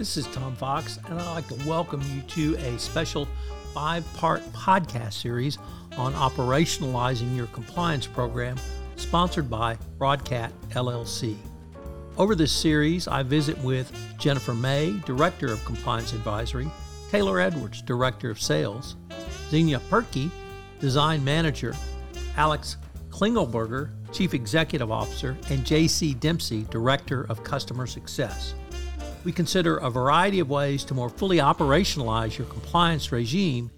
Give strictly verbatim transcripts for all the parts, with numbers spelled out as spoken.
This is Tom Fox, and I'd like to welcome you to a special five-part podcast series on operationalizing your compliance program, sponsored by Broadcat L L C. Over this series, I visit with Jennifer May, Director of Compliance Advisory, Taylor Edwards, Director of Sales, Xenia Perkey, Design Manager, Alex Klingelberger, Chief Executive Officer, and J C Dempsey, Director of Customer Success. We consider a variety of ways to more fully operationalize your compliance regime,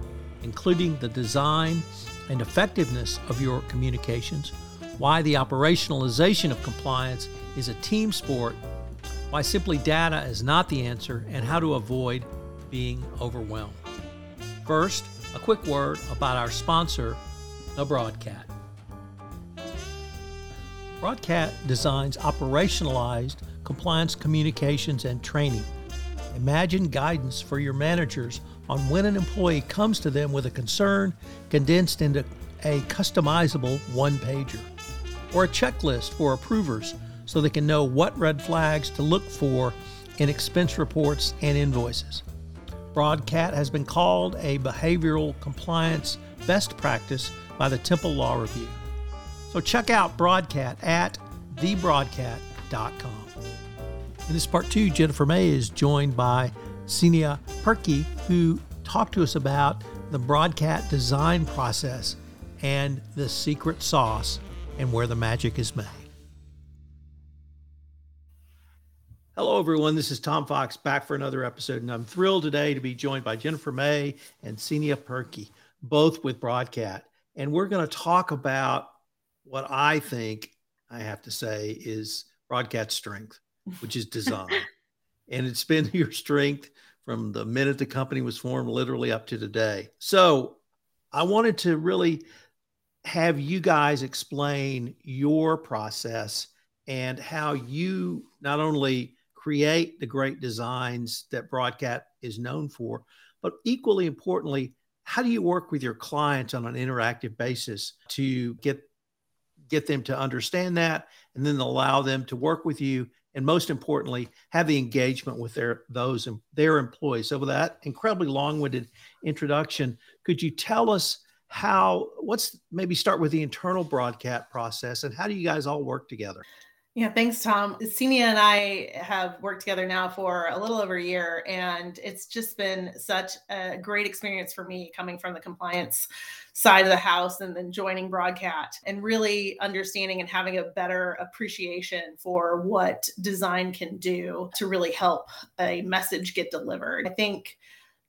including the design and effectiveness of your communications, why the operationalization of compliance is a team sport, why simply data is not the answer, and how to avoid being overwhelmed. First, a quick word about our sponsor, The Broadcat. Broadcat designs operationalized compliance communications and training. Imagine guidance for your managers on when an employee comes to them with a concern condensed into a customizable one-pager, or a checklist for approvers so they can know what red flags to look for in expense reports and invoices. Broadcat has been called a behavioral compliance best practice by the Temple Law Review. So check out Broadcat at the broadcat dot com. In this part two, Jennifer May is joined by Xenia Perkey, who talked to us about the Broadcat design process and the secret sauce and where the magic is made. Hello, everyone. This is Tom Fox back for another episode, and I'm thrilled today to be joined by Jennifer May and Xenia Perkey, both with Broadcat. And we're going to talk about what I think, I have to say, is Broadcat's strength, which is design. And it's been your strength from the minute the company was formed literally up to today. So I wanted to really have you guys explain your process and how you not only create the great designs that Broadcat is known for, but equally importantly, how do you work with your clients on an interactive basis to get get them to understand that and then allow them to work with you, and most importantly, have the engagement with their those their employees. So with that incredibly long-winded introduction, could you tell us how, what's, maybe start with the internal Broadcat process and how do you guys all work together? Yeah, thanks, Tom. Xenia and I have worked together now for a little over a year, and it's just been such a great experience for me coming from the compliance side of the house and then joining Broadcat and really understanding and having a better appreciation for what design can do to really help a message get delivered. I think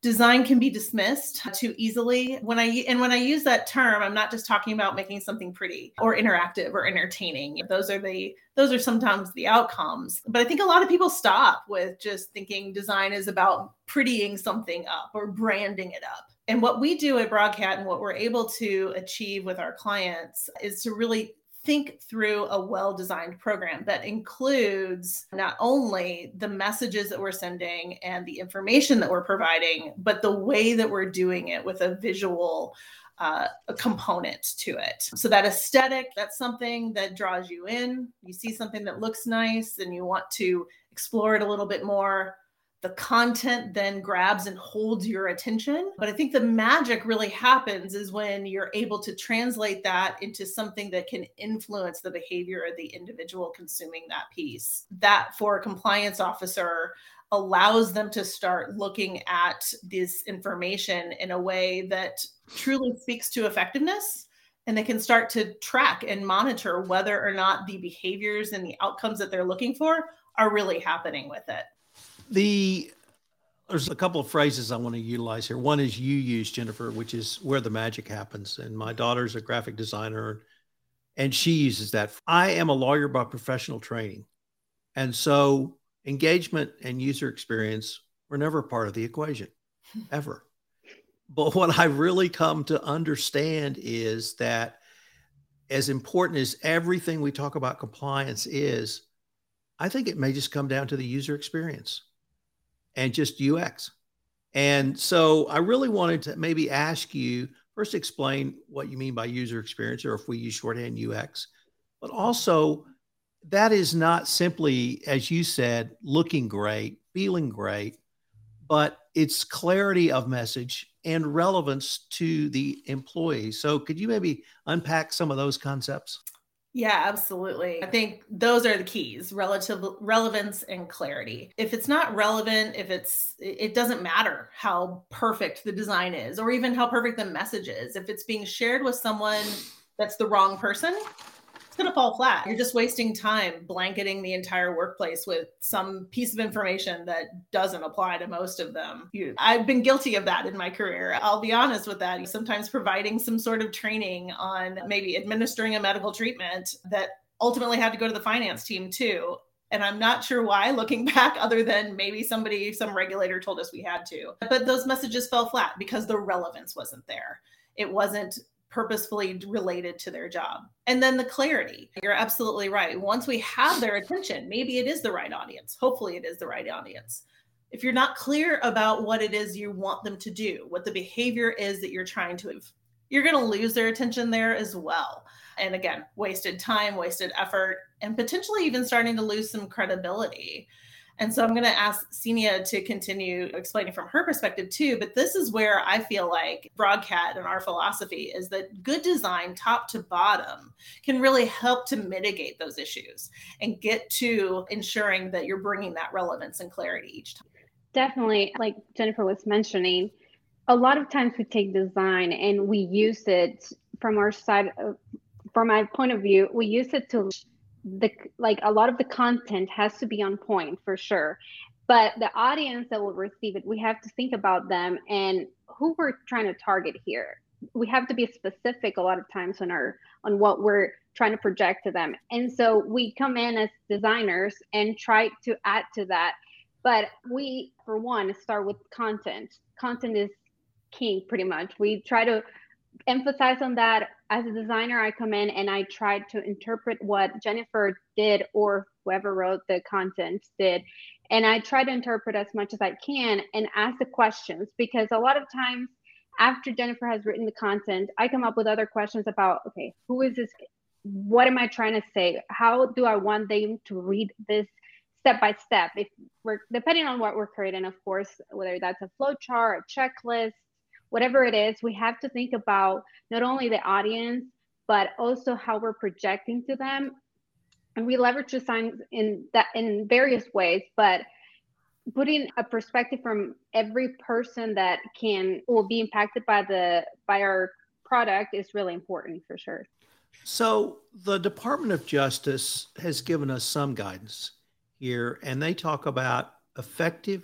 design can be dismissed too easily. When I and when I use that term, I'm not just talking about making something pretty or interactive or entertaining. Those are the those are sometimes the outcomes. But I think a lot of people stop with just thinking design is about prettying something up or branding it up. And what we do at Broadcat and what we're able to achieve with our clients is to really think through a well-designed program that includes not only the messages that we're sending and the information that we're providing, but the way that we're doing it with a visual uh, component to it. So that aesthetic, that's something that draws you in. You see something that looks nice and you want to explore it a little bit more. The content then grabs and holds your attention. But I think the magic really happens is when you're able to translate that into something that can influence the behavior of the individual consuming that piece. That, for a compliance officer, allows them to start looking at this information in a way that truly speaks to effectiveness. And they can start to track and monitor whether or not the behaviors and the outcomes that they're looking for are really happening with it. The there's a couple of phrases I want to utilize here. One is you use, Jennifer, which is where the magic happens. And my daughter's a graphic designer, and she uses that. I am a lawyer by professional training. And so engagement and user experience were never part of the equation, ever. But what I've really come to understand is that as important as everything we talk about compliance is, I think it may just come down to the user experience and just U X. And so I really wanted to maybe ask you, first explain what you mean by user experience, or if we use shorthand U X, but also that is not simply, as you said, looking great, feeling great, but it's clarity of message and relevance to the employee. So could you maybe unpack some of those concepts? Yeah, absolutely. I think those are the keys, relative relevance and clarity. If it's not relevant, if it's, it doesn't matter how perfect the design is, or even how perfect the message is. If it's being shared with someone that's the wrong person, it's going to fall flat. You're just wasting time blanketing the entire workplace with some piece of information that doesn't apply to most of them. I've been guilty of that in my career. I'll be honest with that. Sometimes providing some sort of training on maybe administering a medical treatment that ultimately had to go to the finance team too. And I'm not sure why, looking back, other than maybe somebody, some regulator told us we had to. But those messages fell flat because the relevance wasn't there. It wasn't purposefully related to their job. And then the clarity. You're absolutely right. Once we have their attention, maybe it is the right audience. Hopefully it is the right audience. If you're not clear about what it is you want them to do, what the behavior is that you're trying to, you're going to lose their attention there as well. And again, wasted time, wasted effort, and potentially even starting to lose some credibility. And so I'm going to ask Senia to continue explaining from her perspective too, but this is where I feel like Broadcat and our philosophy is that good design, top to bottom, can really help to mitigate those issues and get to ensuring that you're bringing that relevance and clarity each time. Definitely, like Jennifer was mentioning, a lot of times we take design and we use it from our side, of, from my point of view, we use it to The like a lot of the content has to be on point for sure, but the audience that will receive it, we have to think about them and who we're trying to target here. We have to be specific a lot of times on our on what we're trying to project to them. And so we come in as designers and try to add to that, but we, for one, start with content. Content is king, pretty much. We try to emphasize on that. As a designer, I come in and I try to interpret what Jennifer did or whoever wrote the content did, and I try to interpret as much as I can and ask the questions, because a lot of times after Jennifer has written the content, I come up with other questions about, okay, who is this, what am I trying to say, how do I want them to read this step by step, if we're depending on what we're creating, of course, whether that's a flow chart, a checklist, whatever it is, we have to think about not only the audience, but also how we're projecting to them. And we leverage design in that in various ways, but putting a perspective from every person that can will be impacted by the by our product is really important for sure. So the Department of Justice has given us some guidance here, and they talk about effective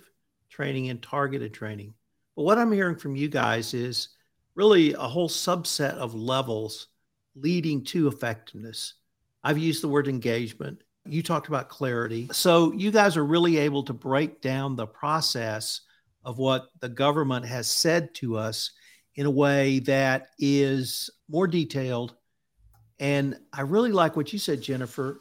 training and targeted training. But what I'm hearing from you guys is really a whole subset of levels leading to effectiveness. I've used the word engagement. You talked about clarity. So you guys are really able to break down the process of what the government has said to us in a way that is more detailed. And I really like what you said, Jennifer,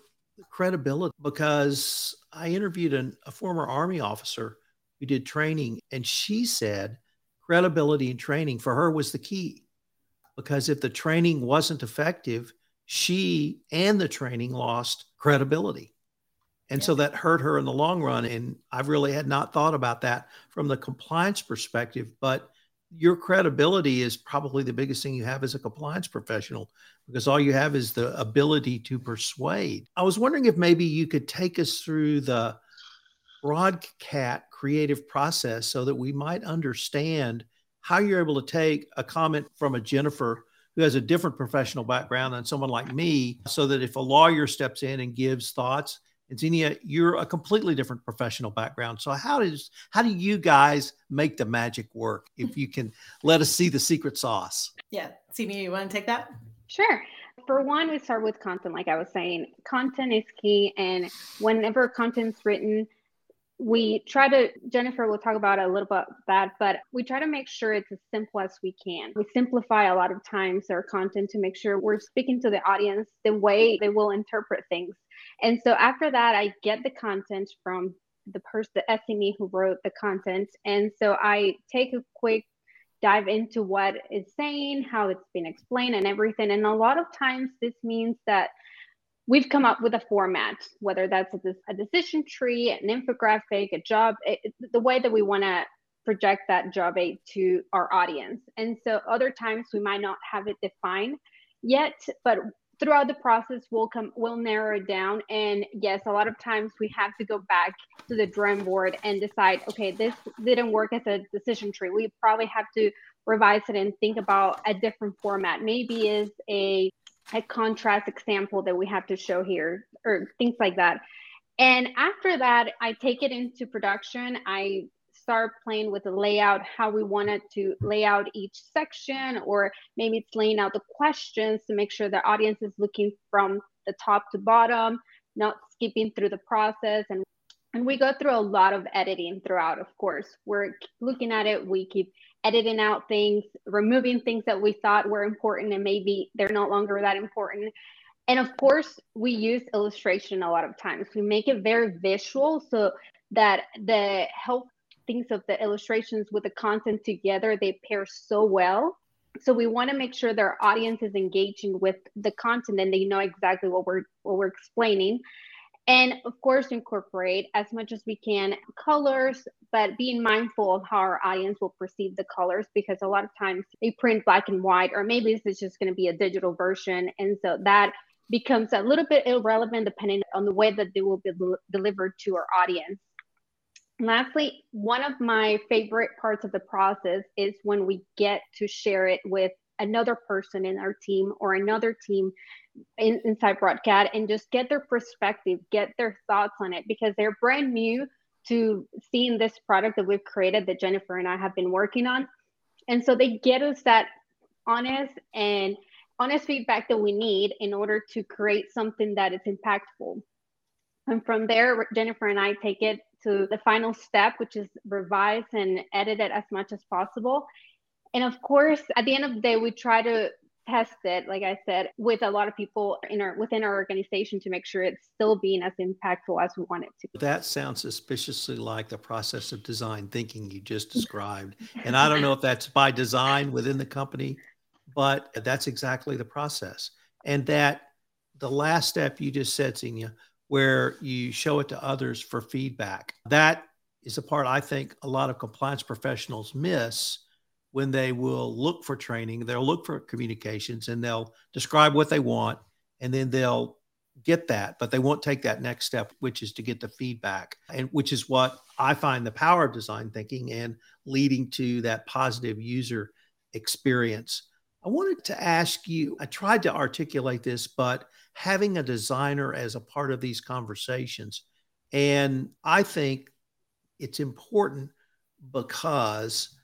credibility, because I interviewed an, a former Army officer who did training, and she said credibility and training for her was the key, because if the training wasn't effective, she and the training lost credibility. And yeah. So that hurt her in the long run. And I really had not thought about that from the compliance perspective, but your credibility is probably the biggest thing you have as a compliance professional, because all you have is the ability to persuade. I was wondering if maybe you could take us through the Broadcat creative process so that we might understand how you're able to take a comment from a Jennifer who has a different professional background than someone like me, so that if a lawyer steps in and gives thoughts, and Xenia, you're a completely different professional background. So how does how do you guys make the magic work? If you can let us see the secret sauce. Yeah. Xenia, you want to take that? Sure. For one, we start with content. Like I was saying, content is key. And whenever content's written, we try to, Jennifer will talk about a little bit that, but we try to make sure it's as simple as we can. We simplify a lot of times our content to make sure we're speaking to the audience the way they will interpret things. And so after that, I get the content from the person, the S M E who wrote the content. And so I take a quick dive into what it's saying, how it's been explained and everything. And a lot of times this means that we've come up with a format, whether that's a, a decision tree, an infographic, a job, it, the way that we want to project that job aid to our audience. And so other times we might not have it defined yet, but throughout the process, we'll come, we'll narrow it down. And yes, a lot of times we have to go back to the drawing board and decide, okay, this didn't work as a decision tree. We probably have to revise it and think about a different format. Maybe is a, a contrast example that we have to show here or things like that. And after that, I take it into production. I start playing with the layout, how we wanted to lay out each section, or maybe it's laying out the questions to make sure the audience is looking from the top to bottom, not skipping through the process. And, and we go through a lot of editing throughout, of course. We're looking at it. We keep editing out things, removing things that we thought were important, and maybe they're no longer that important. And of course, we use illustration a lot of times. We make it very visual so that the help things of the illustrations with the content together, they pair so well. So we want to make sure that our audience is engaging with the content and they know exactly what we're what we're explaining. And of course, incorporate as much as we can colors, but being mindful of how our audience will perceive the colors, because a lot of times they print black and white, or maybe this is just going to be a digital version. And so that becomes a little bit irrelevant depending on the way that they will be delivered to our audience. Lastly, one of my favorite parts of the process is when we get to share it with another person in our team or another team in, inside Broadcat, and just get their perspective, get their thoughts on it, because they're brand new to seeing this product that we've created that Jennifer and I have been working on. And so they get us that honest and honest feedback that we need in order to create something that is impactful. And from there, Jennifer and I take it to the final step, which is revise and edit it as much as possible. And of course, at the end of the day, we try to test it, like I said, with a lot of people in our within our organization to make sure it's still being as impactful as we want it to be. That sounds suspiciously like the process of design thinking you just described. And I don't know if that's by design within the company, but that's exactly the process. And that the last step you just said, Xenia, where you show it to others for feedback. That is a part I think a lot of compliance professionals miss when they will look for training. They'll look for communications and they'll describe what they want, and then they'll get that, but they won't take that next step, which is to get the feedback, and which is what I find the power of design thinking and leading to that positive user experience. I wanted to ask you, I tried to articulate this, but having a designer as a part of these conversations, and I think it's important because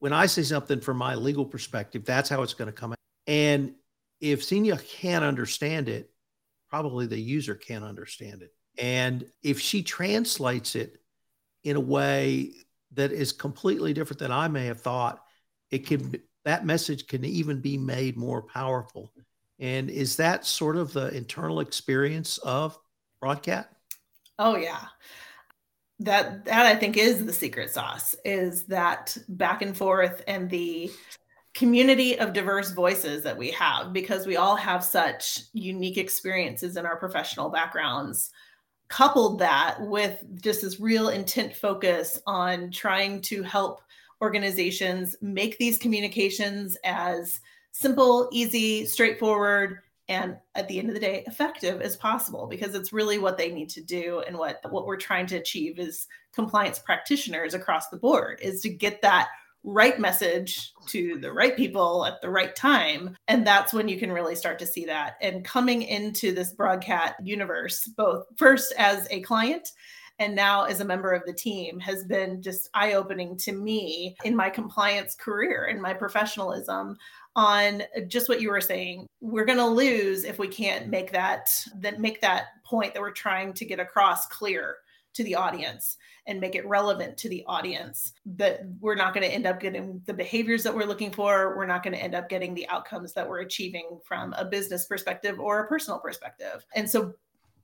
when I say something from my legal perspective, that's how it's going to come out. And if Xenia can't understand it, probably the user can't understand it. And if she translates it in a way that is completely different than I may have thought, it can that message can even be made more powerful. And is that sort of the internal experience of Broadcat? Oh, yeah. That, that I think is the secret sauce, is that back and forth and the community of diverse voices that we have, because we all have such unique experiences in our professional backgrounds. Coupled that with just this real intent focus on trying to help organizations make these communications as simple, easy, straightforward, and at the end of the day, effective as possible, because it's really what they need to do. And what, what we're trying to achieve as compliance practitioners across the board is to get that right message to the right people at the right time. And that's when you can really start to see that. And coming into this Broadcat universe, both first as a client and now as a member of the team, has been just eye-opening to me in my compliance career and my professionalism on just what you were saying. We're going to lose if we can't make that, that make that point that we're trying to get across clear to the audience and make it relevant to the audience. That we're not going to end up getting the behaviors that we're looking for. We're not going to end up getting the outcomes that we're achieving from a business perspective or a personal perspective. And so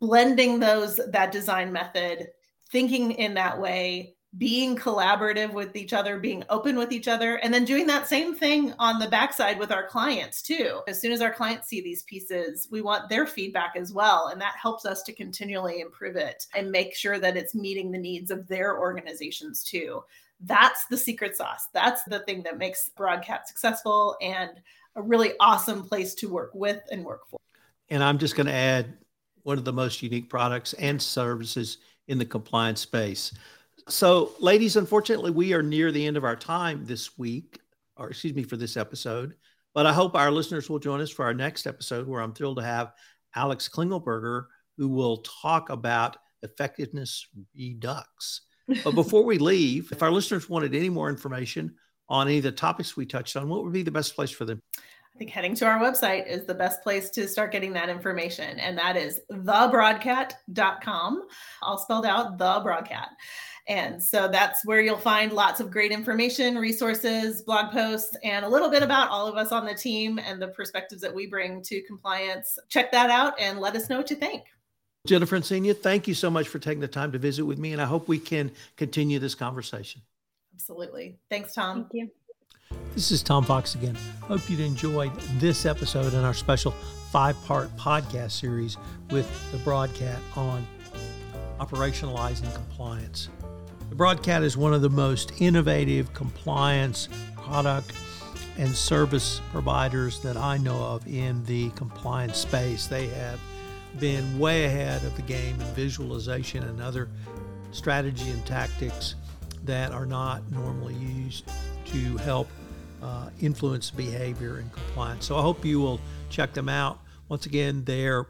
blending those, that design method, thinking in that way, being collaborative with each other, being open with each other, and then doing that same thing on the backside with our clients too. As soon as our clients see these pieces, we want their feedback as well. And that helps us to continually improve it and make sure that it's meeting the needs of their organizations too. That's the secret sauce. That's the thing that makes Broadcat successful and a really awesome place to work with and work for. And I'm just going to add one of the most unique products and services in the compliance space. So, ladies, unfortunately, we are near the end of our time this week, or excuse me, for this episode. But I hope our listeners will join us for our next episode, where I'm thrilled to have Alex Klingelberger, who will talk about effectiveness redux. But before we leave, if our listeners wanted any more information on any of the topics we touched on, what would be the best place for them? I think heading to our website is the best place to start getting that information. And that is the broadcat dot com, all spelled out, the broadcat. And so that's where you'll find lots of great information, resources, blog posts, and a little bit about all of us on the team and the perspectives that we bring to compliance. Check that out and let us know what you think. Jennifer Encina, thank you so much for taking the time to visit with me, and I hope we can continue this conversation. Absolutely. Thanks, Tom. Thank you. This is Tom Fox again. Hope you'd enjoyed this episode in our special five-part podcast series with The Broadcat on operationalizing compliance. The Broadcat is one of the most innovative compliance product and service providers that I know of in the compliance space. They have been way ahead of the game in visualization and other strategy and tactics that are not normally used to help uh, influence behavior and compliance. So I hope you will check them out. Once again, their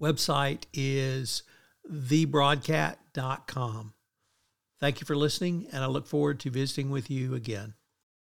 website is the broadcat dot com. Thank you for listening, and I look forward to visiting with you again.